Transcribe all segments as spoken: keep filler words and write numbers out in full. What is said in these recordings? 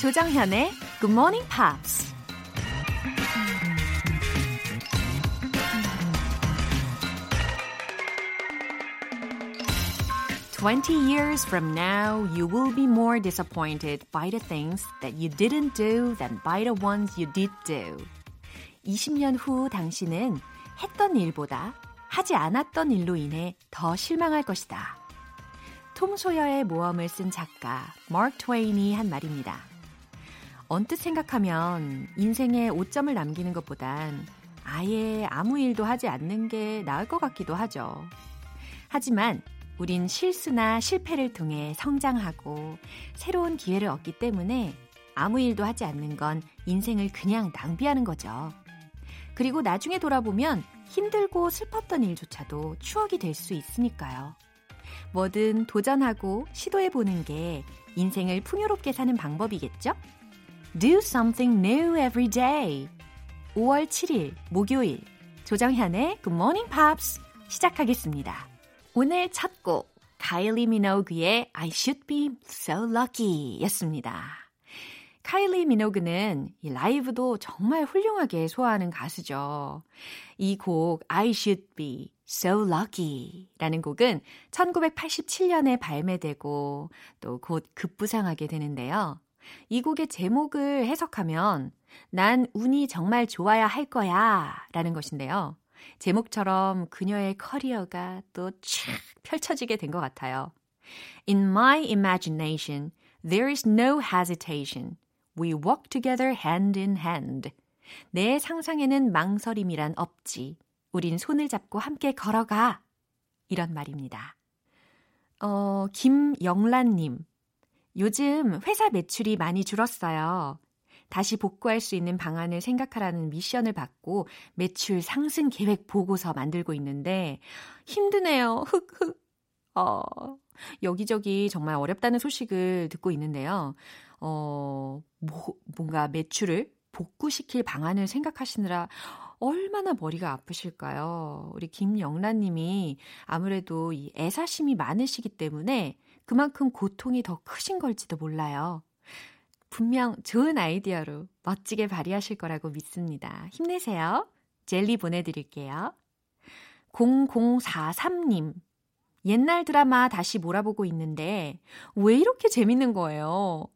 조정현의 Good Morning Pops. twenty years from now, you will be more disappointed by the things that you didn't do than by the ones you did do. 이십 년 후 당신은 했던 일보다 하지 않았던 일로 인해 더 실망할 것이다. 톰소여의 모험을 쓴 작가 마크 트웨인이 한 말입니다. 언뜻 생각하면 인생에 오점을 남기는 것보단 아예 아무 일도 하지 않는 게 나을 것 같기도 하죠. 하지만 우린 실수나 실패를 통해 성장하고 새로운 기회를 얻기 때문에 아무 일도 하지 않는 건 인생을 그냥 낭비하는 거죠. 그리고 나중에 돌아보면 힘들고 슬펐던 일조차도 추억이 될 수 있으니까요. 뭐든 도전하고 시도해보는 게 인생을 풍요롭게 사는 방법이겠죠? Do something new every day. 오월 칠일 목요일 조정현의 Good Morning Pops 시작하겠습니다. 오늘 첫 곡, Kylie Minogue의 I Should Be So Lucky 였습니다. Kylie Minogue는 이 라이브도 정말 훌륭하게 소화하는 가수죠. 이 곡 I Should Be So Lucky 라는 곡은 천구백팔십칠년에 발매되고 또 곧 급부상하게 되는데요. 이 곡의 제목을 해석하면 난 운이 정말 좋아야 할 거야 라는 것인데요. 제목처럼 그녀의 커리어가 또 쫙 펼쳐지게 된 것 같아요. In my imagination, there is no hesitation. We walk together hand in hand. 내 상상에는 망설임이란 없지. 우린 손을 잡고 함께 걸어가. 이런 말입니다. 어, 김영란님. 요즘 회사 매출이 많이 줄었어요. 다시 복구할 수 있는 방안을 생각하라는 미션을 받고 매출 상승 계획 보고서 만들고 있는데 힘드네요. 흑흑. 어, 여기저기 정말 어렵다는 소식을 듣고 있는데요. 어, 뭐, 뭔가 매출을 복구시킬 방안을 생각하시느라 얼마나 머리가 아프실까요? 우리 김영란님이 아무래도 이 애사심이 많으시기 때문에 그만큼 고통이 더 크신 걸지도 몰라요. 분명 좋은 아이디어로 멋지게 발휘하실 거라고 믿습니다. 힘내세요. 젤리 보내드릴게요. 공공사삼님. 옛날 드라마 다시 몰아보고 있는데 왜 이렇게 재밌는 거예요?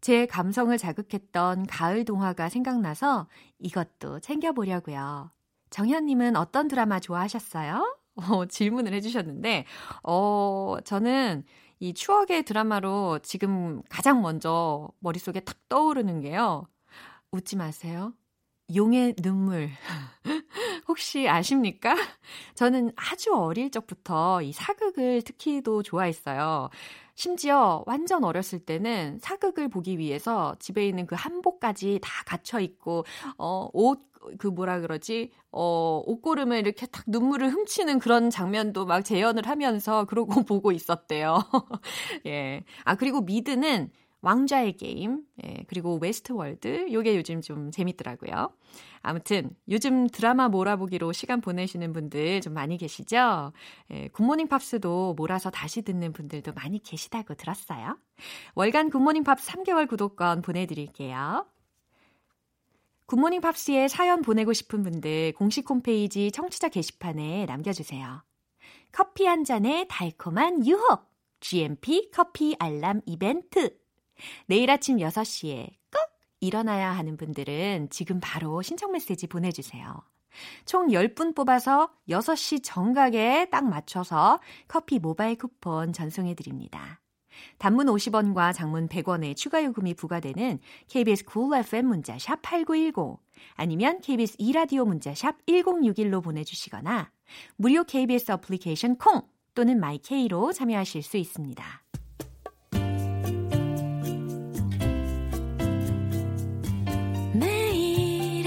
제 감성을 자극했던 가을 동화가 생각나서 이것도 챙겨보려고요. 정현님은 어떤 드라마 좋아하셨어요? 어, 질문을 해주셨는데 어, 저는 이 추억의 드라마로 지금 가장 먼저 머릿속에 탁 떠오르는 게요. 웃지 마세요. 용의 눈물. 혹시 아십니까? 저는 아주 어릴 적부터 이 사극을 특히도 좋아했어요. 심지어 완전 어렸을 때는 사극을 보기 위해서 집에 있는 그 한복까지 다 갖춰 입고 어, 옷 그 뭐라 그러지? 어, 옷고름을 이렇게 탁 눈물을 훔치는 그런 장면도 막 재현을 하면서 그러고 보고 있었대요. 예. 아, 그리고 미드는 왕좌의 게임, 예, 그리고 웨스트월드, 요게 요즘 좀 재밌더라고요. 아무튼 요즘 드라마 몰아보기로 시간 보내시는 분들 좀 많이 계시죠? 예, 굿모닝 팝스도 몰아서 다시 듣는 분들도 많이 계시다고 들었어요. 월간 굿모닝 팝스 삼 개월 구독권 보내드릴게요. 굿모닝 팝스에 사연 보내고 싶은 분들 공식 홈페이지 청취자 게시판에 남겨주세요. 커피 한 잔의 달콤한 유혹, 지엠피 커피 알람 이벤트. 내일 아침 여섯 시에 꼭 일어나야 하는 분들은 지금 바로 신청 메시지 보내주세요. 총 열 분 뽑아서 여섯 시 정각에 딱 맞춰서 커피 모바일 쿠폰 전송해드립니다. 단문 오십 원과 장문 백 원의 추가 요금이 부과되는 케이비에스 Cool 에프엠 문자 샵 팔구일공 아니면 케이비에스 이 라디오 문자 샵 일공육일로 보내주시거나 무료 케이비에스 어플리케이션 콩 또는 마이케이로 참여하실 수 있습니다. 매일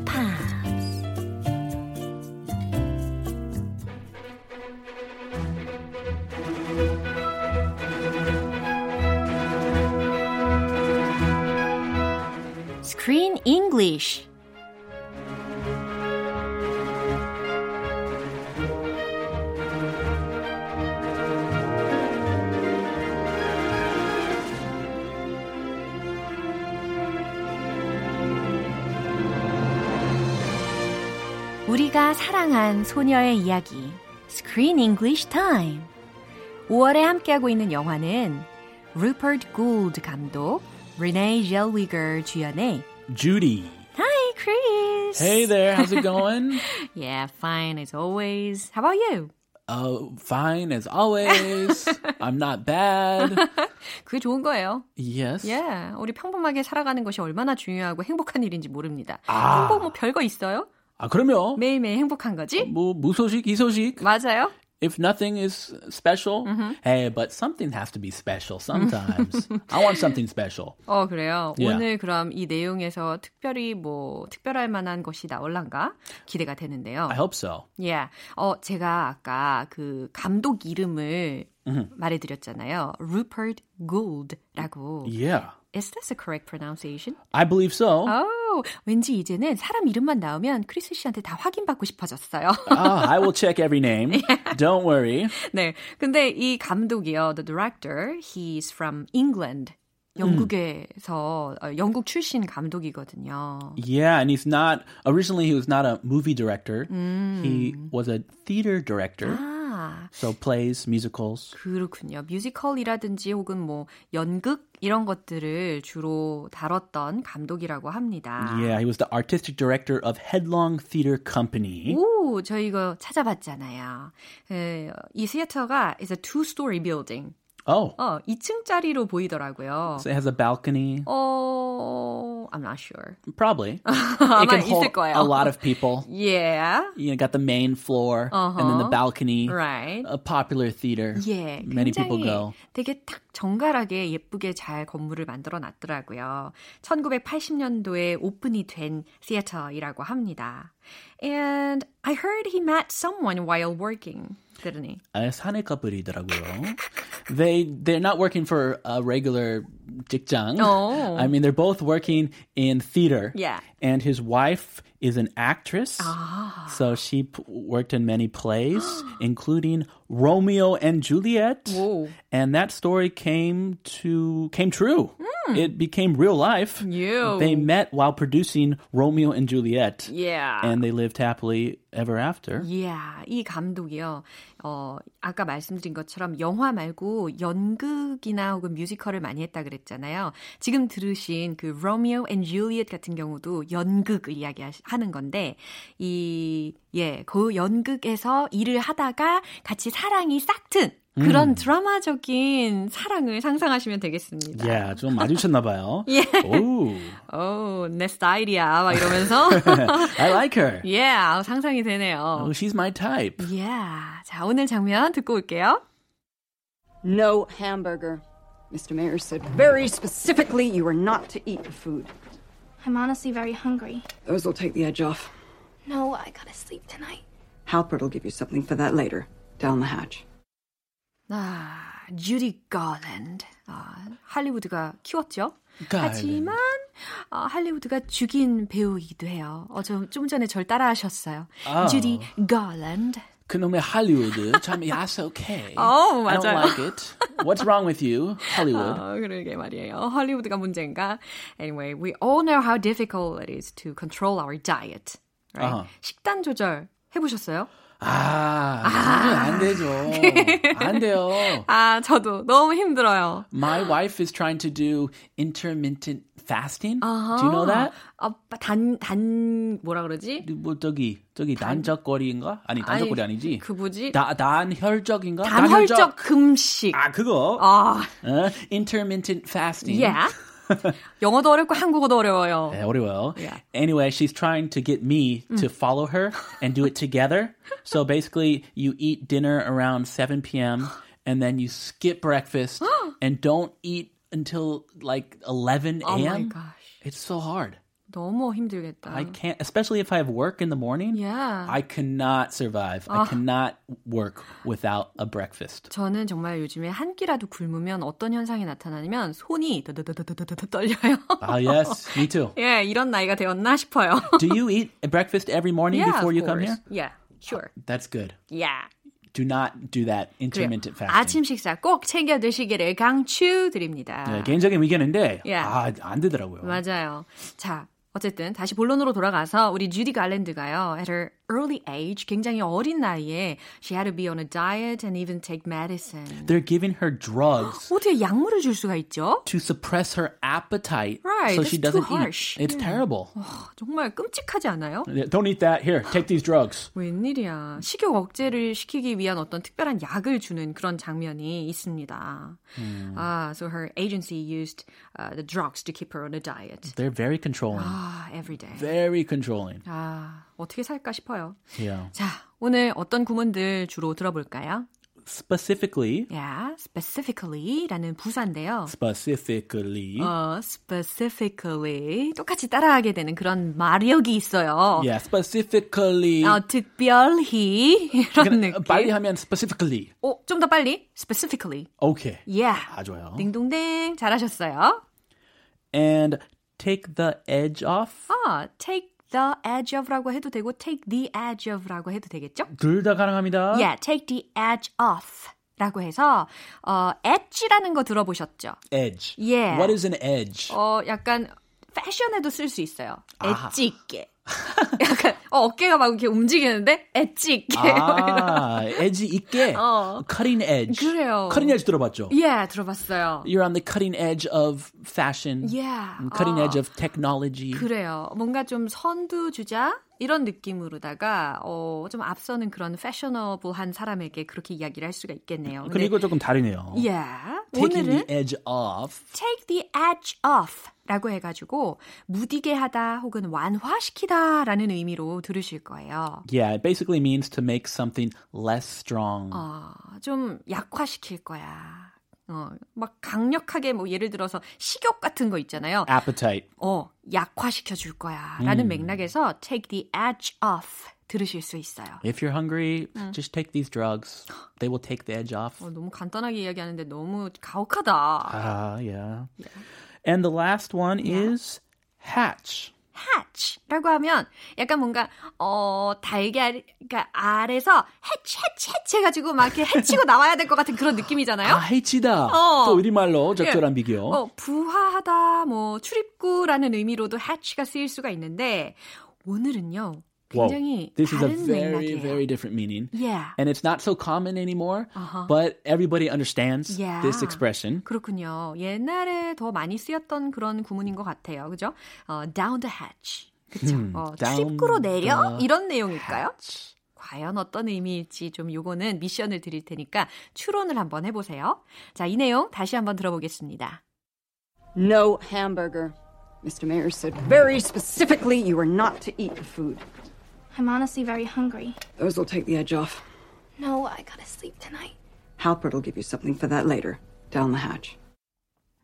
Pops. Screen English. 우리가 사랑한 소녀의 이야기 Screen English Time. 오월에 함께하고 있는 영화는 Rupert Gould 감독, Renee Zellweger 주연의 Judy. Hi, Chris. Hey there, how's it going? Yeah, fine as always. How about you? Oh, fine as always. I'm not bad. 그게 좋은 거예요. Yes. Yeah, 우리 평범하게 살아가는 것이 얼마나 중요하고 행복한 일인지 모릅니다. 아. 행복 뭐 별거 있어요? 아, 그럼요. 매일매일 행복한 거지? 뭐, 무소식, 이소식. 맞아요. If nothing is special, mm-hmm. hey, but something has to be special sometimes. I want something special. 어, 그래요. Yeah. 오늘 그럼 이 내용에서 특별히 뭐, 특별할 만한 것이 나올란가? 기대가 되는데요. I hope so. Yeah. 어, 제가 아까 그 감독 이름을 mm-hmm. 말해드렸잖아요. Rupert Gould라고. Yeah. Is that the correct pronunciation? I believe so. Oh. 왠지 이제는 사람 이름만 나오면 크리스 씨한테 다 확인받고 싶어졌어요. oh, I will check every name. Yeah. Don't worry. 네, 근데 이 감독이요, the director, he's from England. 영국에서 음. 어, 영국 출신 감독이거든요. Yeah, and he's not originally he was not a movie director. 음. He was a theater director. 아. So plays, musicals. 그렇군요. 뮤지컬이라든지 혹은 뭐 연극 이런 것들을 주로 다뤘던 감독이라고 합니다. Yeah, he was the artistic director of Headlong Theater Company. 오, 저 이거 찾아봤잖아요. 에, 이 시어터가 is a two-story building. Oh. 어, 이층짜리로 보이더라고요. So it has a balcony? Oh, I'm not sure. Probably. It can hold a lot of people. Yeah. You got the main floor uh-huh. and then the balcony. Right. A popular theater. Yeah. Many people go. 되게 딱 정갈하게 예쁘게 잘 건물을 만들어 놨더라고요. 천구백팔십년도에 오픈이 된 시어터이라고 합니다. And I heard he met someone while working. 아, 사내 커플이더라고요. They they're not working for a regular 직장. Oh. I mean, they're both working in theater. Yeah. And his wife is an actress. Ah. So she p- worked in many plays, including Romeo and Juliet. Whoa. And that story came to came true. Mm. It became real life. Ew. They met while producing Romeo and Juliet. Yeah. And they lived happily ever after. Yeah. 이 감독이요. 어, 아까 말씀드린 것처럼 영화 말고 연극이나 혹은 뮤지컬을 많이 했다 그랬잖아요. 지금 들으신 그 Romeo and Juliet 같은 경우도 연극을 이야기하는 건데 이 예, 그 연극에서 일을 하다가 같이 사랑이 싹튼 그런 음. 드라마적인 사랑을 상상하시면 되겠습니다. 예, yeah, 좀 마주쳤나 봐요. 예. 오. 오, 내 스타일이야. 막 이러면서. I like her. 예, yeah, 상상이 되네요. Oh, she's my type. 예. Yeah. 자, 오늘 장면 듣고 올게요. No hamburger. Mister Mayor said very specifically you are not to eat food. I'm honestly very hungry. Those will take the edge off. No, I gotta sleep tonight. Halpert will give you something for that later. Down the hatch. 아, Judy Garland. 아, 할리우드가 키웠죠. Garland. 하지만 어, 할리우드가 죽인 배우이기도 해요. 어, 저 좀 전에 절 따라하셨어요. Oh. Judy Garland. 그놈의 할리우드 참 야속해. 어, 맞아요. I don't like it. What's wrong with you, Hollywood? 어, 그러게 말이에요. 할리우드가 문제인가? Anyway, we all know how difficult it is to control our diet. Right? Uh-huh. 식단 조절 해보셨어요? 아, 아, 안 되죠. 안 돼요. 아, 저도 너무 힘들어요. My wife is trying to do intermittent fasting. Uh-huh. Do you know that? 아, 단, 단, 뭐라 그러지? 뭐, 저기, 저기, 단, 단적거리인가? 아니, 단적거리 아니, 아니지. 그 뭐지? 다, 단혈적인가? 단혈적, 단혈적 금식. 아, 그거? 아. 어, intermittent fasting. Yeah. 영어도 어렵고 한국어도 어려워요. 네, 어려워요. Yeah. Anyway, she's trying to get me to follow her and do it together. So basically, you eat dinner around seven p.m. and then you skip breakfast and don't eat until like eleven a.m. Oh my gosh. It's so hard. 너무 힘들겠다. I can't, especially if I have work in the morning. Yeah. I cannot survive. 아. I cannot work without a breakfast. 저는 정말 요즘에 한 끼라도 굶으면 어떤 현상이 나타나냐면 손이 더더더더더더 떨려요. Ah, yes, me too. 예, 이런 나이가 되었나 싶어요. Do you eat breakfast every morning yeah, before you come here? Yeah, sure. That's good. Yeah. Do not do that intermittent fasting. 아침 식사 꼭 챙겨 드시기를 강추드립니다. 네, 개인적인 의견인데 yeah. 아, 안 되더라고요. 맞아요. 자, 어쨌든 다시 본론으로 돌아가서 우리 주디 갈랜드가요. At her early age, 굉장히 어린 나이에 she had to be on a diet and even take medicine. They're giving her drugs. 어떻게 약물을 줄 수가 있죠? To suppress her appetite. Right, so she doesn't too harsh. eat. It's yeah. terrible. 와, 정말 끔찍하지 않아요? Don't eat that. Here, take these drugs. 웬일이야. 식욕 억제를 시키기 위한 어떤 특별한 약을 주는 그런 장면이 있습니다. 음. 아, so her agency used uh, the drugs to keep her on a diet. They're very controlling. Ah, every day. Very controlling. 아, 어떻게 살까 싶어요. Yeah. 자, 오늘 어떤 구문들 주로 들어볼까요? Specifically. Yeah, specifically라는 부사인데요. Specifically. 어, specifically. 똑같이 따라하게 되는 그런 마력이 있어요. Yeah, specifically. 어, 특별히 이런 느낌. 빨리 하면 specifically. 어, 좀 더 빨리. Specifically. Okay. Yeah. 아, 좋아요. 딩동댕 잘하셨어요. And take the edge off. 아, take the edge of라고 해도 되고 take the edge of라고 해도 되겠죠? 둘 다 가능합니다. Yeah, take the edge off라고 해서 어, edge라는 거 들어보셨죠? Edge. Yeah. What is an edge? 어, 약간 패션에도 쓸 수 있어요. 아하. 엣지 있게. 약간 어, 어깨가 막 이렇게 움직이는데 엣지 있게. 아, 엣지 있게. 어. Cutting edge. 그래요. Cutting edge 들어봤죠? Yeah, 들어봤어요. You're on the cutting edge of fashion. Yeah. Cutting 어. edge of technology. 그래요. 뭔가 좀 선두주자 이런 느낌으로다가 어, 좀 앞서는 그런 패셔너블한 사람에게 그렇게 이야기를 할 수가 있겠네요. 근데 이거 조금 다르네요. Yeah. Taking 오늘은 the edge off. Take the edge off. 라고 해가지고 무디게 하다 혹은 완화시키다 라는 의미로 들으실 거예요. Yeah, it basically means to make something less strong. 어, 좀 약화시킬 거야. 어, 막 강력하게 뭐 예를 들어서 식욕 같은 거 있잖아요. Appetite. 어, 약화시켜 줄 거야 라는 음. 맥락에서 take the edge off. 들으실 수 있어요. If you're hungry, 응. just take these drugs. They will take the edge off. 어, 너무 간단하게 이야기하는데 너무 가혹하다. 아, uh, yeah. yeah. And the last one yeah. is hatch. hatch라고 하면 약간 뭔가 어, 달걀 그러니까 알에서 해치 해치 해치 해가지고 막 이렇게 해치고 나와야 될 것 같은 그런 느낌이잖아요. 아, 해치다. 어. 또 우리말로 적절한 예. 비교. 어, 부화하다, 뭐 출입구라는 의미로도 hatch가 쓰일 수가 있는데 오늘은요. 굉장히 This is a very, 맥락이에요. very different meaning. Yeah. And it's not so common anymore, uh-huh. but everybody understands yeah. this expression. 그렇군요. 옛날에 더 많이 쓰였던 그런 구문인 것 같아요. 그죠? Uh, down the hatch. 그쵸? 음, 어, 출입구로 내려? 이런 내용일까요? Hatch. 과연 어떤 의미일지 좀 요거는 미션을 드릴 테니까 추론을 한번 해보세요. 자, 이 내용 다시 한번 들어보겠습니다. No hamburger. Mr. Mayor said very specifically you are not to eat the food. I'm honestly very hungry. Those will take the edge off. No, I gotta sleep tonight. Halpert will give you something for that later. Down the hatch.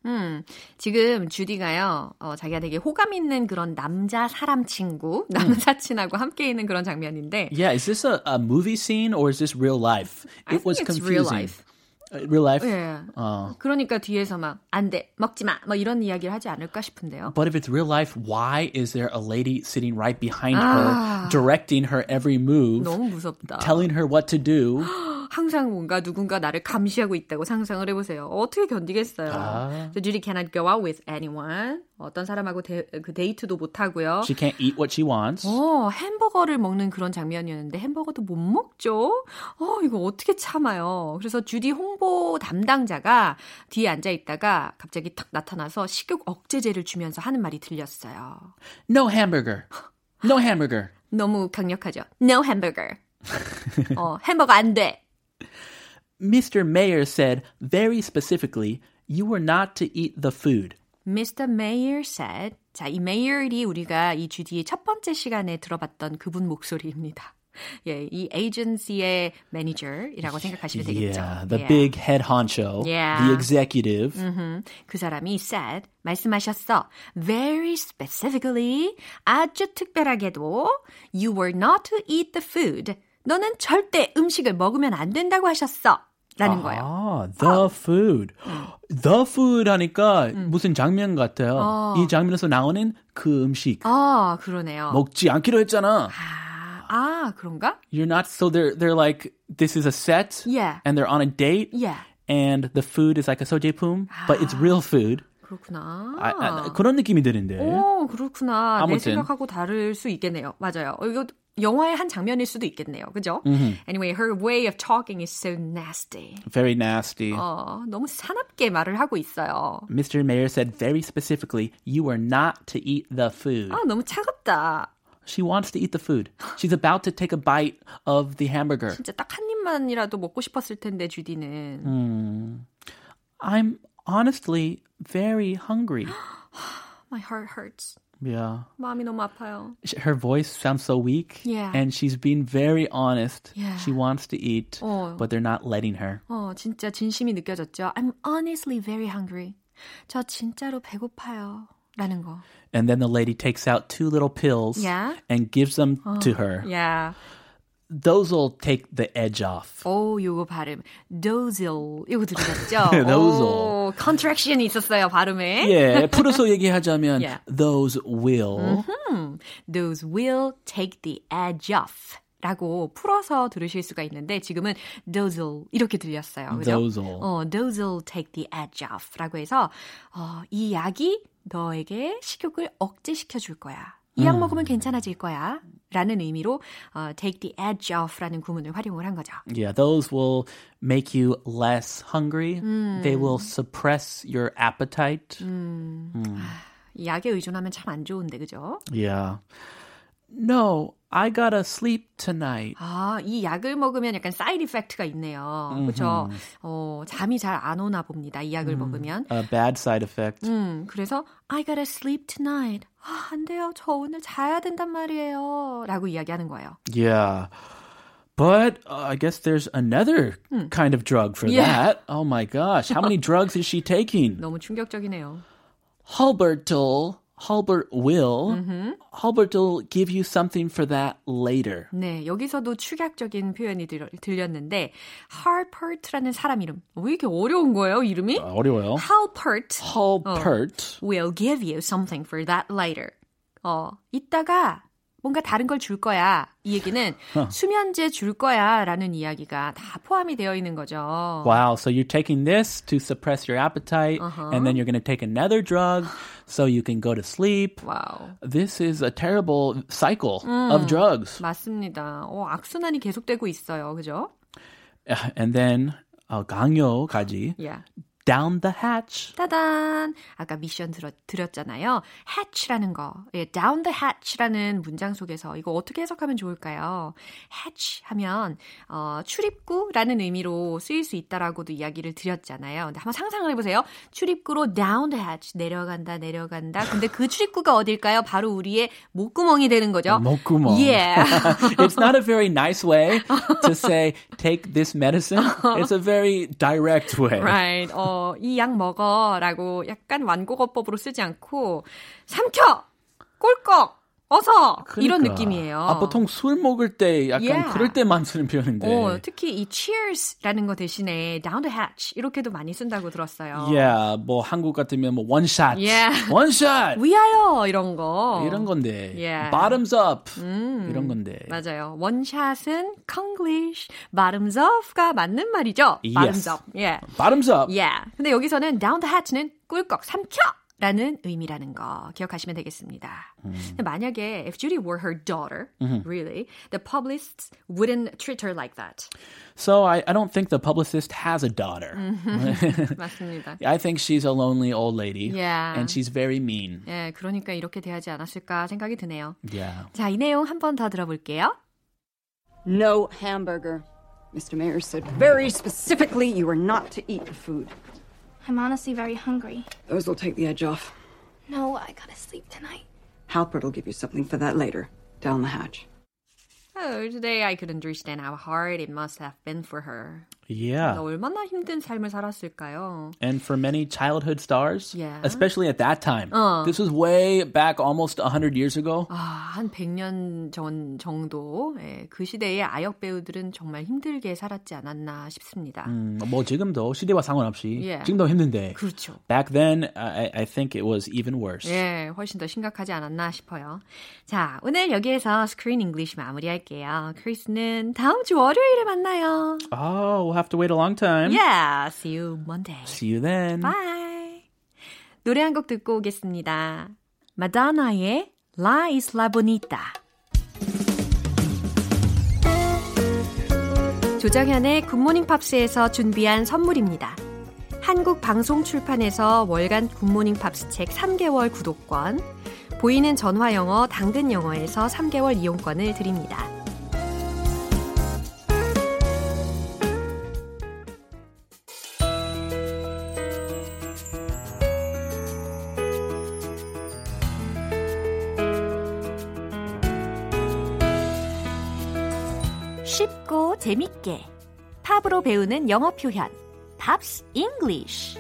음, 지금 주디가요, 어, 자기가 되게 호감 있는 그런 남자 사람 친구, 남사친하고 음. 함께 있는 그런 장면인데. Yeah, is this a, a movie scene or is this real life? It I was think it's confusing. real life. Real life? 예. 어. 그러니까 뒤에서 막 안 돼, 먹지 마, 막 이런 이야기를 하지 않을까 싶은데요. But if it's real life, why is there a lady sitting right behind 아. her, directing her every move, 너무 무섭다. telling her what to do? 항상 뭔가 누군가 나를 감시하고 있다고 상상을 해보세요. 어떻게 견디겠어요? 아. So Judy cannot go out with anyone. 어떤 사람하고 데, 그 데이트도 못하고요. She can't eat what she wants. 어, 햄버거를 먹는 그런 장면이었는데 햄버거도 못 먹죠? 어, 이거 어떻게 참아요? 그래서 주디 홍보 담당자가 뒤에 앉아있다가 갑자기 탁 나타나서 식욕 억제제를 주면서 하는 말이 들렸어요. No hamburger. No hamburger. 너무 강력하죠? No hamburger. 어, 햄버거 안 돼. Mr. Mayor said very specifically, you were not to eat the food. Mr. Mayor said, 자, 이 Mayor이 우리가 이 주디의 첫 번째 시간에 들어봤던 그분 목소리입니다. 예, 이 agency의 manager이라고 생각하시면 되겠죠. Yeah, the yeah. big head honcho, yeah. the executive. Mm-hmm. 그 사람이 said, 말씀하셨어. Very specifically, 아주 특별하게도 you were not to eat the food. 너는 절대 음식을 먹으면 안 된다고 하셨어. 라는 거예요. 아, the 어. food. the food 하니까 음. 무슨 장면 같아요. 어. 이 장면에서 나오는 그 음식. 아, 그러네요. 먹지 않기로 했잖아. 아. 아, 그런가? You're not, so they're, they're like, this is a set, yeah. and they're on a date, yeah. and the food is like a 소제품, 아, but it's real food. 그렇구나. 아, 아, 그런 느낌이 드는데. 오, 그렇구나. 아무튼. 내 생각하고 다를 수 있겠네요. 맞아요. 이거 영화의 한 장면일 수도 있겠네요. 그죠? Mm-hmm. Anyway, her way of talking is so nasty. Very nasty. 어, 너무 사납게 말을 하고 있어요. Mr. Mayor said very specifically, you are not to eat the food. 아, 너무 차갑다. She wants to eat the food. She's about to take a bite of the hamburger. 진짜 딱 한 입만이라도 먹고 싶었을 텐데, 주디는. Mm. I'm honestly very hungry. My heart hurts. Yeah. 마음이 너무 아파요. Her voice sounds so weak. Yeah. And she's being very honest. Yeah. She wants to eat, 어. but they're not letting her. 어, 진짜 진심이 느껴졌죠. I'm honestly very hungry. 저 진짜로 배고파요. 라는 거. And then the lady takes out two little pills yeah. and gives them oh, to her. Yeah. Those'll take the edge off. 오, 요거 발음. Doze'll. 이거 들으셨죠? Those'll. Contraction이 있었어요, 발음에. 예, 풀어서 얘기하자면 yeah. Those will. Mm-hmm. Those will take the edge off. 라고 풀어서 들으실 수가 있는데 지금은 doze'll 이렇게 들렸어요. 그죠? Doze'll. 어, doze'll take the edge off. 라고 해서 어, 이 약이 너에게 식욕을 억제시켜 줄 거야. 이 약 음. 먹으면 괜찮아질 거야. 라는 의미로 uh, take the edge off라는 구문을 활용을 한 거죠. Yeah, those will make you less hungry. 음. They will suppress your appetite. 음. 음. 약에 의존하면 참 안 좋은데, 그죠? Yeah. No, I gotta sleep tonight. 아, 이 약을 먹으면 약간 사이드 이펙트가 있네요. Mm-hmm. 그렇죠? 어, 잠이 잘 안 오나 봅니다. 이 약을 mm-hmm. 먹으면. A bad side effect. 음, 그래서 I gotta sleep tonight. 아, 안 돼요. 저 오늘 자야 된단 말이에요. 라고 이야기하는 거예요. Yeah. But uh, I guess there's another 음. kind of drug for yeah. that. Oh my gosh. How many drugs is she taking? 너무 충격적이네요. Halbertal. Halbert will. Mm-hmm. Halbert will give you something for that later. 네, 여기서도 축약적인 표현이 들, 들렸는데 Halbert라는 사람 이름. 왜 이렇게 어려운 거예요, 이름이? 아, 어려워요. Halbert. Halbert. 어, will give you something for that later. 어, 이따가 뭔가 다른 걸 줄 거야. 이 얘기는 huh. 수면제 줄 거야 라는 이야기가 다 포함이 되어 있는 거죠. Wow, so you're taking this to suppress your appetite uh-huh. and then you're going to take another drug so you can go to sleep. Wow. This is a terrible cycle 음, of drugs. 맞습니다. 어, 악순환이 계속되고 있어요. 그죠? And then 어, 강요까지. Yeah. Down the hatch. 따단. 아까 미션 들었, 드렸잖아요. hatch라는 거. 예, down the hatch라는 문장 속에서 이거 어떻게 해석하면 좋을까요? hatch 하면 어, 출입구라는 의미로 쓰일 수 있다라고도 이야기를 드렸잖아요. 근데 한번 상상을 해보세요. 출입구로 down the hatch. 내려간다, 내려간다. 근데 그 출입구가 어딜까요? 바로 우리의 목구멍이 되는 거죠. 목구멍. Yeah. It's not a very nice way to say take this medicine. It's a very direct way. Right. 어, 이 약 먹어라고 약간 완곡어법으로 쓰지 않고 삼켜! 꼴꺽! 어서! 그러니까. 이런 느낌이에요. 아, 보통 술 먹을 때 약간 yeah. 그럴 때만 쓰는 표현인데. 어, 특히 이 cheers라는 거 대신에 down the hatch 이렇게도 많이 쓴다고 들었어요. Yeah, 뭐 한국 같으면 뭐 one shot, yeah. one shot, 위하여 이런 거. 이런 건데. Yeah. Bottoms up 음, 이런 건데. 맞아요. One shot은 Konglish, bottoms up가 맞는 말이죠. Bottoms yes. up. Yeah. Bottoms up. Yeah. 근데 여기서는 down the hatch는 꿀꺽 삼켜! 라는 의미라는 거 기억하시면 되겠습니다. 음. 근데 만약에 if Judy were her daughter, mm-hmm. really, the publicist wouldn't treat her like that. So I, I don't think the publicist has a daughter. 맞습니다. I think she's a lonely old lady. Yeah. And she's very mean. 예, 그러니까 이렇게 대하지 않았을까 생각이 드네요. Yeah. 자, 이 내용 한 번 더 들어볼게요. No hamburger. Mr. Mayor said very specifically you are not to eat the food. I'm honestly very hungry. Those will take the edge off. No, I gotta sleep tonight. Halpert will give you something for that later. Down the hatch. So today I could understand how hard it must have been for her. Yeah. 얼마나 힘든 삶을 살았을까요? And for many childhood stars, yeah. especially at that time. Uh. This was way back almost one hundred years ago. 아, 한 백 년 전 정도. 예, 그 시대의 아역 배우들은 정말 힘들게 살았지 않았나 싶습니다. 음, 뭐 지금도 시대와 상관없이 yeah. 지금도 힘든데. 그렇죠. Back then, I, I think it was even worse. 예, 훨씬 더 심각하지 않았나 싶어요. 자, 오늘 여기에서 Screen English 마무리할게요. 크리스는 다음 주 월요일에 만나요. 아, oh, have to wait a long time. Yeah, see you Monday. See you then. Bye. 노래 한 곡 듣고 오겠습니다. 마다나의 La Isla Bonita. 조정현의 굿모닝 팝스에서 준비한 선물입니다. 한국 방송 출판에서 월간 굿모닝 팝스 책 삼 개월 구독권, 보이는 전화 영어 당근 영어에서 삼 개월 이용권을 드립니다. 쉽고 재밌게 팝으로 배우는 영어 표현 팝스 잉글리쉬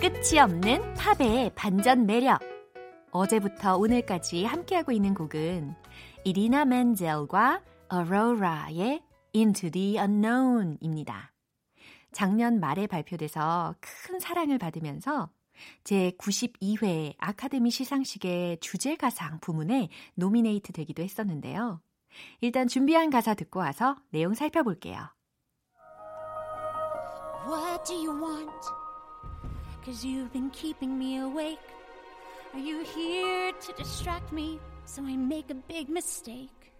끝이 없는 팝의 반전 매력 어제부터 오늘까지 함께하고 있는 곡은 이리나 맨젤과 어로라의 Into the Unknown입니다. 작년 말에 발표돼서 큰 사랑을 받으면서 제구십이 회 아카데미 시상식의 주제가상 부문에 노미네이트 되기도 했었는데요. 일단 준비한 가사 듣고 와서 내용 살펴볼게요. What do you want? Cause you've been keeping me awake. Are you here to distract me so I make a big mistake?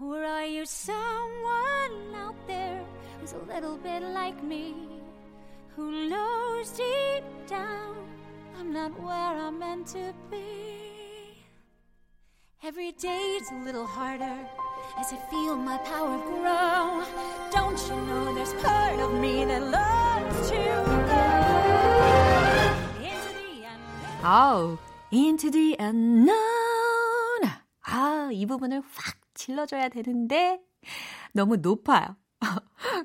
Or are you someone out there who's a little bit like me? Who knows deep down I'm not where I'm meant to be. Every day's a little harder as I feel my power grow. Don't you know there's part of me that loves to go into the unknown. Oh, into the unknown. 아, 이 부분을 확 질러줘야 되는데 너무 높아요.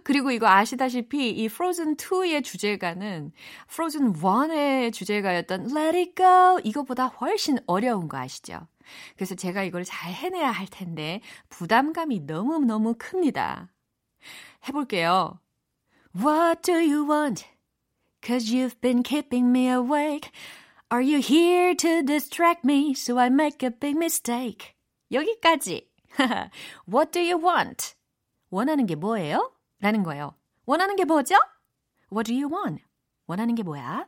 그리고 이거 아시다시피 이 Frozen 투의 주제가는 Frozen 원의 주제가였던 Let It Go 이거보다 훨씬 어려운 거 아시죠? 그래서 제가 이걸 잘 해내야 할 텐데 부담감이 너무너무 큽니다. 해볼게요. What do you want? Cause you've been keeping me awake. Are you here to distract me so I make a big mistake? 여기까지. What do you want? 원하는 게 뭐예요? 라는 거예요. 원하는 게 뭐죠? What do you want? 원하는 게 뭐야?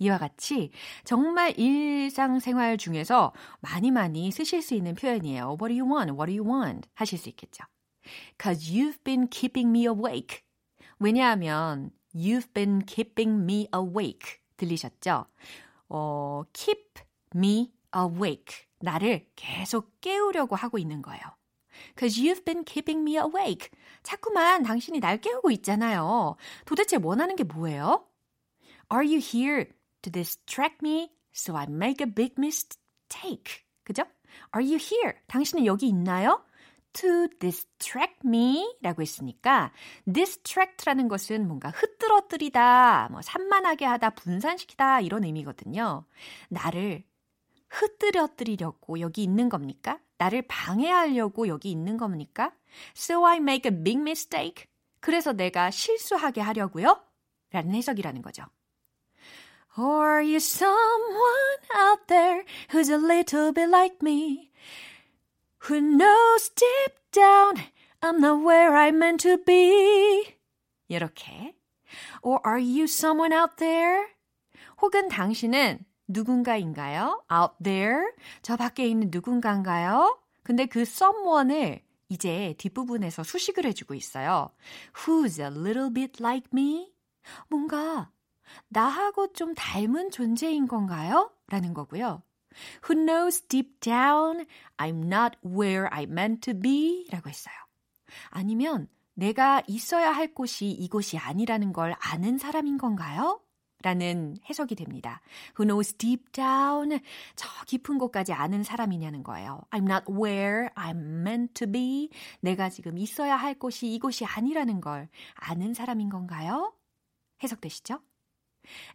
이와 같이 정말 일상생활 중에서 많이 많이 쓰실 수 있는 표현이에요. What do you want? What do you want? 하실 수 있겠죠. Cause you've been keeping me awake. 왜냐하면 you've been keeping me awake. 들리셨죠? 어, keep me awake. 나를 계속 깨우려고 하고 있는 거예요. Cause you've been keeping me awake. 자꾸만 당신이 날 깨우고 있잖아요. 도대체 원하는 게 뭐예요? Are you here to distract me so I make a big mistake? 그죠? Are you here? 당신은 여기 있나요? To distract me 라고 했으니까 distract라는 것은 뭔가 흐트러뜨리다, 뭐 산만하게 하다, 분산시키다 이런 의미거든요. 나를 흐트러뜨리려고 여기 있는 겁니까? 나를 방해하려고 여기 있는 겁니까? So I make a big mistake. 그래서 내가 실수하게 하려고요? 라는 해석이라는 거죠. Or you someone out there who's a little bit like me who knows deep down I'm not where I'm meant to be. 이렇게. Or are you someone out there? 혹은 당신은 누군가인가요? Out there. 저 밖에 있는 누군가인가요? 근데 그 someone을 이제 뒷부분에서 수식을 해주고 있어요. Who's a little bit like me? 뭔가 나하고 좀 닮은 존재인 건가요? 라는 거고요. Who knows deep down I'm not where I'm meant to be? 라고 했어요. 아니면 내가 있어야 할 곳이 이곳이 아니라는 걸 아는 사람인 건가요? 라는 해석이 됩니다. Who knows deep down, 저 깊은 곳까지 아는 사람이냐는 거예요. I'm not where I'm meant to be. 내가 지금 있어야 할 곳이 이곳이 아니라는 걸 아는 사람인 건가요? 해석되시죠?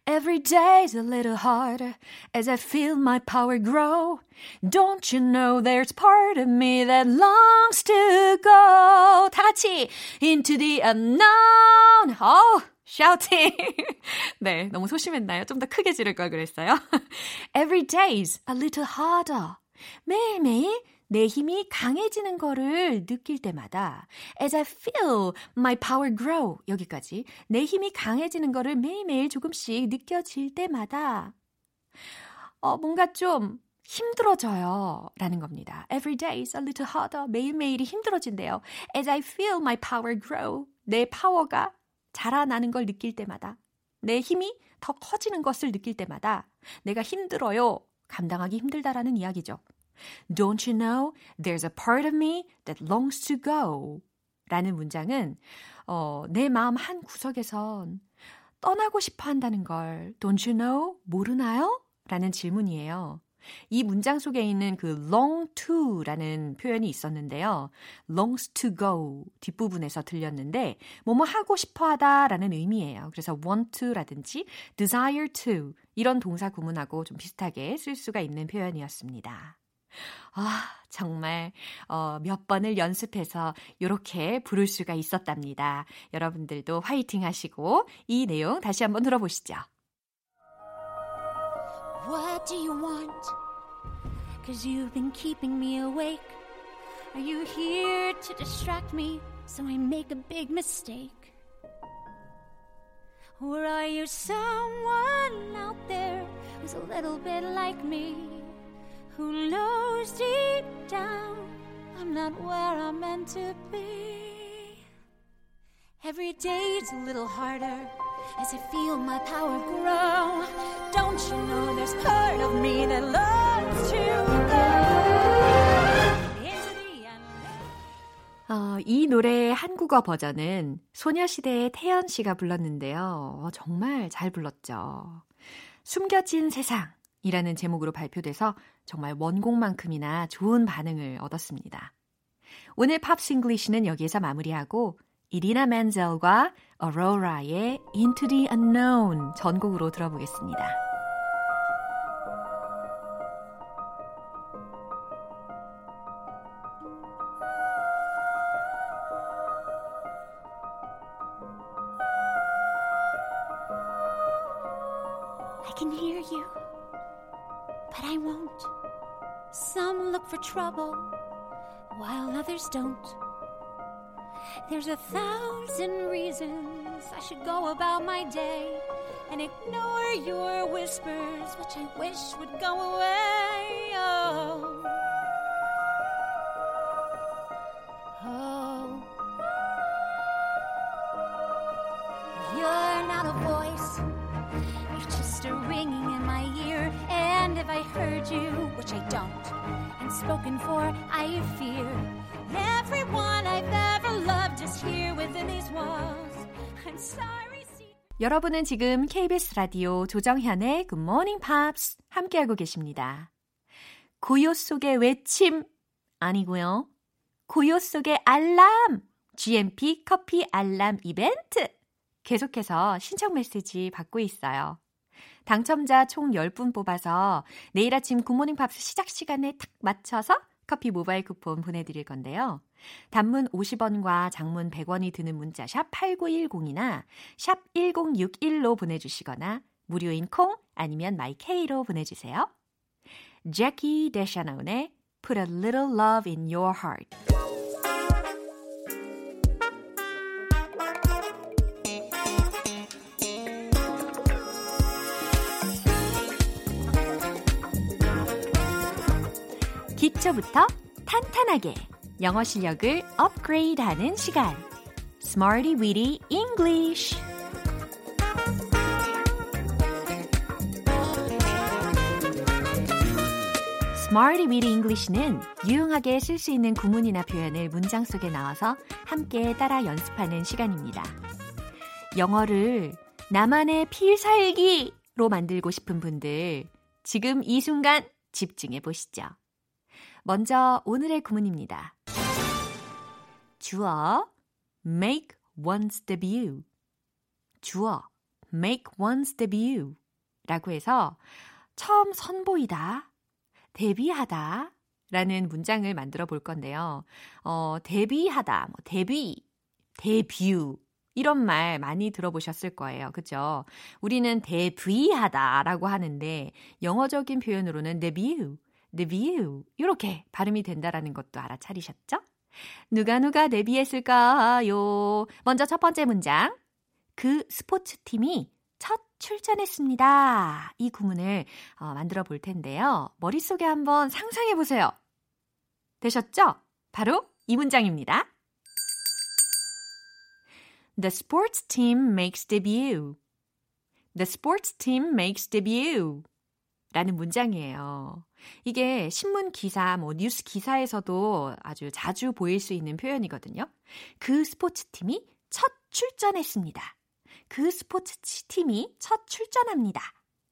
Every day's a little harder as I feel my power grow. Don't you know there's part of me that longs to go. 다 같이 into the unknown. Oh, shouting. 네, 너무 소심했나요? 좀 더 크게 지를 걸 그랬어요. Every day's a little harder. 매일매일 내 힘이 강해지는 거를 느낄 때마다 As I feel my power grow 여기까지 내 힘이 강해지는 거를 매일매일 조금씩 느껴질 때마다 어, 뭔가 좀 힘들어져요 라는 겁니다. Every day is a little harder. 매일매일이 힘들어진대요. As I feel my power grow 내 파워가 자라나는 걸 느낄 때마다 내 힘이 더 커지는 것을 느낄 때마다 내가 힘들어요. 감당하기 힘들다라는 이야기죠. Don't you know there's a part of me that longs to go? 라는 문장은 어, 내 마음 한 구석에선 떠나고 싶어 한다는 걸 Don't you know? 모르나요? 라는 질문이에요. 이 문장 속에 있는 그 long to라는 표현이 있었는데요. longs to go 뒷부분에서 들렸는데 뭐뭐 하고 싶어하다라는 의미예요. 그래서 want to라든지 desire to 이런 동사 구문하고 좀 비슷하게 쓸 수가 있는 표현이었습니다. 아, 정말 어, 몇 번을 연습해서 이렇게 부를 수가 있었답니다. 여러분들도 화이팅 하시고 이 내용 다시 한번 들어보시죠. What do you want? Cause you've been keeping me awake. Are you here to distract me so I make a big mistake? Or are you someone out there who's a little bit like me? Who knows deep down I'm not where I'm meant to be. Every day it's a little harder as I feel my power grow. Don't you know there's part of me that longs to go into the unknown. 어, 이 노래의 한국어 버전은 소녀시대의 태연 씨가 불렀는데요. 어, 정말 잘 불렀죠. 숨겨진 세상. 이라는 제목으로 발표돼서 정말 원곡만큼이나 좋은 반응을 얻었습니다. 오늘 팝스 잉글리시는 여기에서 마무리하고 이리나 맨젤과 어로라의 Into the Unknown 전곡으로 들어보겠습니다. I can hear you. But I won't. Some look for trouble, while others don't. There's a thousand reasons I should go about my day and ignore your whispers, which I wish would go away. Oh, oh. You're not a voice, you're just a ringing in my ear. And if I heard you, which I don't, and spoken for, I fear. Everyone I've ever loved is here within these walls. I'm sorry. 여러분은 지금 케이비에스 라디오 조정현의 Good Morning Pops 함께하고 계십니다. 고요 속의 외침 아니고요. 고요 속의 알람 지엠피 커피 알람 이벤트 계속해서 신청 메시지 받고 있어요. 당첨자 총 열 분 뽑아서 내일 아침 굿모닝 팝스 시작 시간에 탁 맞춰서 커피 모바일 쿠폰 보내드릴 건데요. 단문 오십 원과 장문 백 원이 드는 문자 샵 팔구일공이나 샵 일공육일로 보내주시거나 무료인 콩 아니면 마이케이로 보내주세요. Jackie DeShannon의 Put a Little Love in Your Heart 기초부터 탄탄하게 영어 실력을 업그레이드하는 시간 Smarty Weedy English Smarty Weedy English는 유용하게 쓸 수 있는 구문이나 표현을 문장 속에 넣어서 함께 따라 연습하는 시간입니다. 영어를 나만의 필살기로 만들고 싶은 분들 지금 이 순간 집중해 보시죠. 먼저 오늘의 구문입니다. 주어 make one's debut 주어 make one's debut 라고 해서 처음 선보이다, 데뷔하다 라는 문장을 만들어 볼 건데요. 어, 데뷔하다, 뭐 데뷔, 데뷔 이런 말 많이 들어보셨을 거예요. 그죠? 우리는 데뷔하다 라고 하는데 영어적인 표현으로는 debut, debut 이렇게 발음이 된다라는 것도 알아차리셨죠? 누가 누가 데뷔했을까요? 먼저 첫 번째 문장. 그 스포츠팀이 첫 출전했습니다. 이 구문을 어, 만들어 볼 텐데요. 머릿속에 한번 상상해 보세요. 되셨죠? 바로 이 문장입니다. The sports team makes debut. The sports team makes debut. 라는 문장이에요. 이게 신문 기사, 뭐 뉴스 기사에서도 아주 자주 보일 수 있는 표현이거든요. 그 스포츠팀이 첫 출전했습니다. 그 스포츠팀이 첫 출전합니다.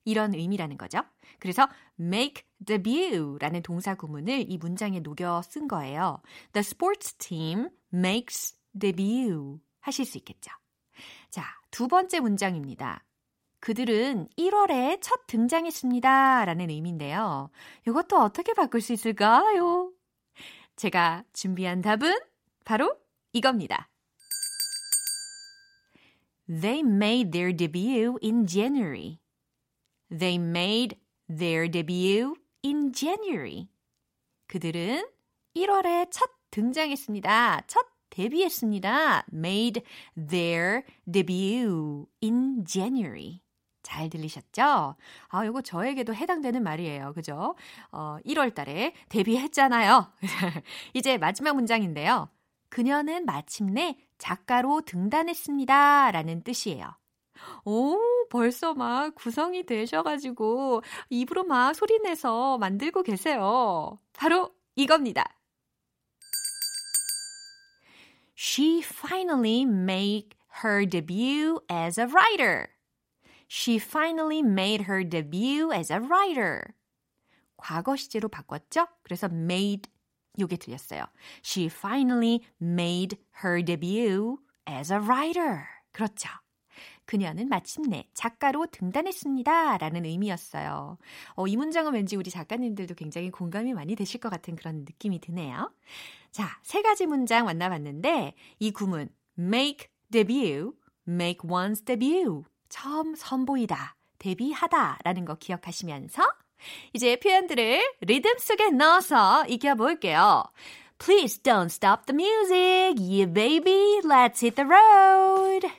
이런 의미라는 거죠. 그래서 make debut라는 동사 구문을 이 문장에 녹여 쓴 거예요. The sports team makes debut 하실 수 있겠죠. 자, 두 번째 문장입니다. 그들은 일월에 첫 등장했습니다. 라는 의미인데요. 이것도 어떻게 바꿀 수 있을까요? 제가 준비한 답은 바로 이겁니다. They made their debut in January. They made their debut in January. 그들은 일월에 첫 등장했습니다. 첫 데뷔했습니다. Made their debut in January. 잘 들리셨죠? 아, 요거 저에게도 해당되는 말이에요. 그죠? 어, 일월 달에 데뷔했잖아요. 이제 마지막 문장인데요. 그녀는 마침내 작가로 등단했습니다. 라는 뜻이에요. 오, 벌써 막 구성이 되셔가지고 입으로 막 소리내서 만들고 계세요. 바로 이겁니다. She finally made her debut as a writer. She finally made her debut as a writer. 과거 시제로 바꿨죠? 그래서 made 요게 들렸어요. She finally made her debut as a writer. 그렇죠. 그녀는 마침내 작가로 등단했습니다. 라는 의미였어요. 어, 이 문장은 왠지 우리 작가님들도 굉장히 공감이 많이 되실 것 같은 그런 느낌이 드네요. 자, 세 가지 문장 만나봤는데 이 구문 make debut, make one's debut, 처음 선보이다, 데뷔하다 라는 거 기억하시면서 이제 표현들을 리듬 속에 넣어서 익혀볼게요. Please don't stop the music, yeah baby, let's hit the road.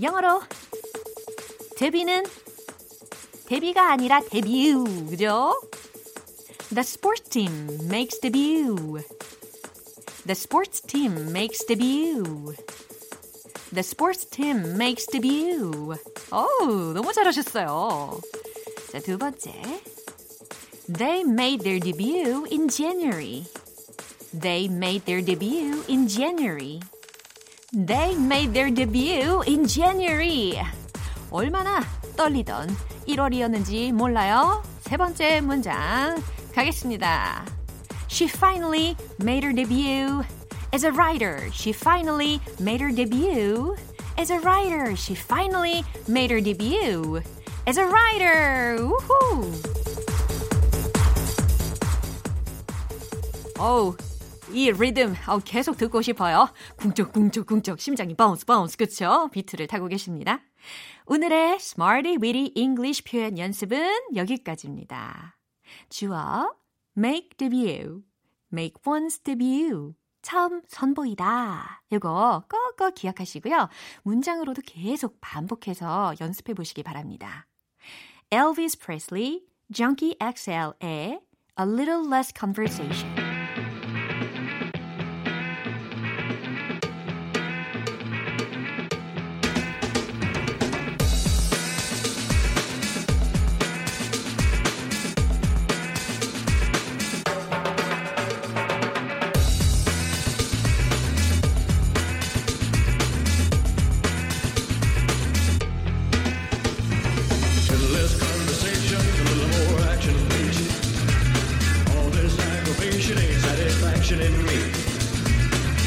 영어로 데뷔는 데뷔가 아니라 데뷔, 그죠? The sports team makes debut. The sports team makes debut. The sports team makes debut. 어우, 너무 잘하셨어요. 자, 두 번째. They made their debut in January. They made their debut in January. They made their debut in January. 얼마나 떨리던 일월이었는지 몰라요. 세 번째 문장 가겠습니다. She finally made her debut. As a writer, she finally made her debut. As a writer, she finally made her debut. As a writer, 우후! 어우, 이 리듬 어, 계속 듣고 싶어요. 궁쩍궁쩍궁쩍 심장이 바운스 바운스 그쵸? 비트를 타고 계십니다. 오늘의 Smarty Witty English 표현 연습은 여기까지입니다. 주어 make debut, make one's debut. 처음 선보이다. 이거 꼭꼭 기억하시고요. 문장으로도 계속 반복해서 연습해 보시기 바랍니다. Elvis Presley, Junkie 엑스엘의 A Little Less Conversation. satisfaction in me.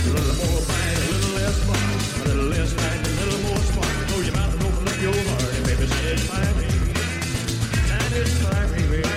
A little more bite, a little less bite, a little less bite, a little more spark. Close your mouth and open up your heart, and baby, satisfy me, satisfy me, baby.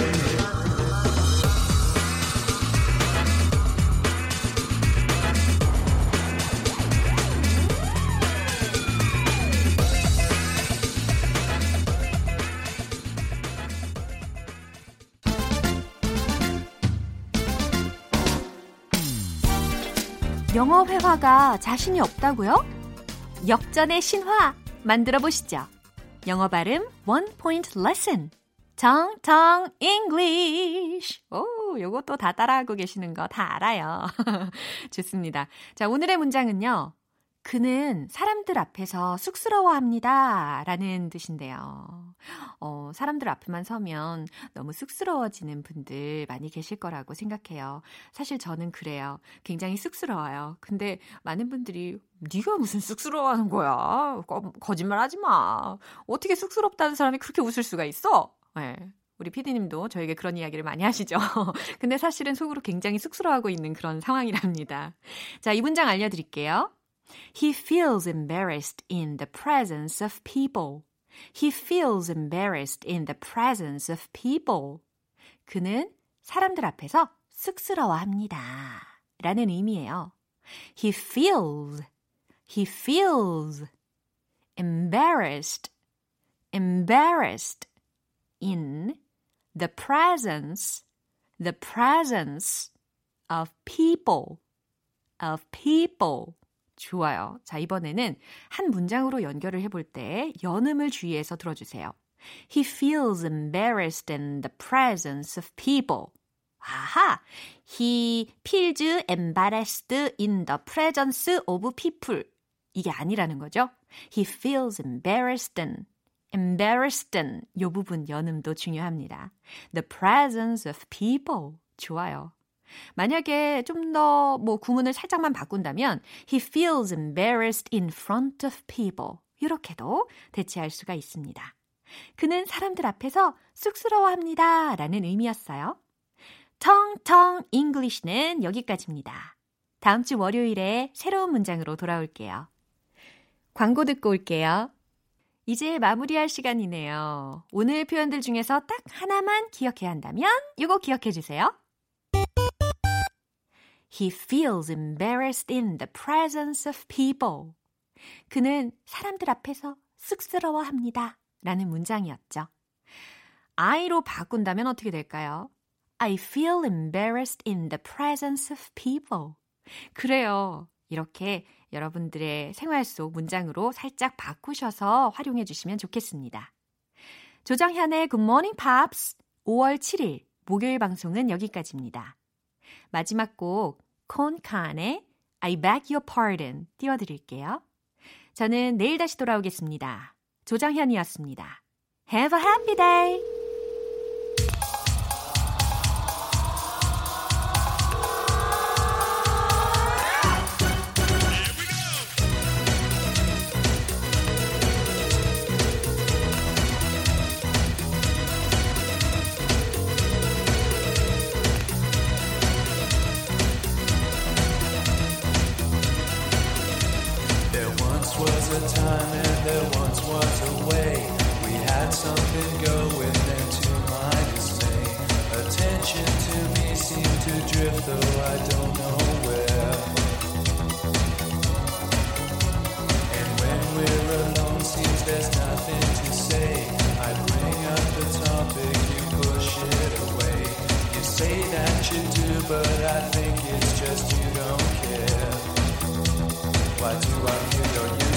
영어 회화가 자신이 없다고요? 역전의 신화 만들어보시죠. 영어 발음 원 포인트 레슨 정정 잉글리쉬. 오, 요것도 다 따라하고 계시는 거 다 알아요. 좋습니다. 자, 오늘의 문장은요. 그는 사람들 앞에서 쑥스러워합니다. 라는 뜻인데요. 어, 사람들 앞에만 서면 너무 쑥스러워지는 분들 많이 계실 거라고 생각해요. 사실 저는 그래요. 굉장히 쑥스러워요. 근데 많은 분들이 네가 무슨 쑥스러워하는 거야? 거, 거짓말하지 마. 어떻게 쑥스럽다는 사람이 그렇게 웃을 수가 있어? 네. 우리 피디님도 저에게 그런 이야기를 많이 하시죠. 근데 사실은 속으로 굉장히 쑥스러워하고 있는 그런 상황이랍니다. 자, 이 문장 알려드릴게요. He feels embarrassed in the presence of people. He feels embarrassed in the presence of people. 그는 사람들 앞에서 쑥스러워합니다. 라는 의미예요. He feels, he feels embarrassed, embarrassed in the presence, the presence of people, of people. 좋아요. 자, 이번에는 한 문장으로 연결을 해볼 때 연음을 주의해서 들어주세요. He feels embarrassed in the presence of people. 아하! He feels embarrassed in the presence of people. 이게 아니라는 거죠. He feels embarrassed in, embarrassed in. 이 부분 연음도 중요합니다. The presence of people. 좋아요. 만약에 좀 더 뭐 구문을 살짝만 바꾼다면 He feels embarrassed in front of people. 이렇게도 대체할 수가 있습니다. 그는 사람들 앞에서 쑥스러워합니다. 라는 의미였어요. 텅텅 잉글리시는 여기까지입니다. 다음 주 월요일에 새로운 문장으로 돌아올게요. 광고 듣고 올게요. 이제 마무리할 시간이네요. 오늘 표현들 중에서 딱 하나만 기억해야 한다면 이거 기억해 주세요. He feels embarrassed in the presence of people. 그는 사람들 앞에서 쑥스러워합니다. 라는 문장이었죠. I로 바꾼다면 어떻게 될까요? I feel embarrassed in the presence of people. 그래요. 이렇게 여러분들의 생활 속 문장으로 살짝 바꾸셔서 활용해 주시면 좋겠습니다. 조정현의 Good Morning Pops 오월 칠일 목요일 방송은 여기까지입니다. 마지막 곡 콘칸의 I beg your pardon 띄워드릴게요. 저는 내일 다시 돌아오겠습니다. 조정현이었습니다. Have a happy day! Why do I feel your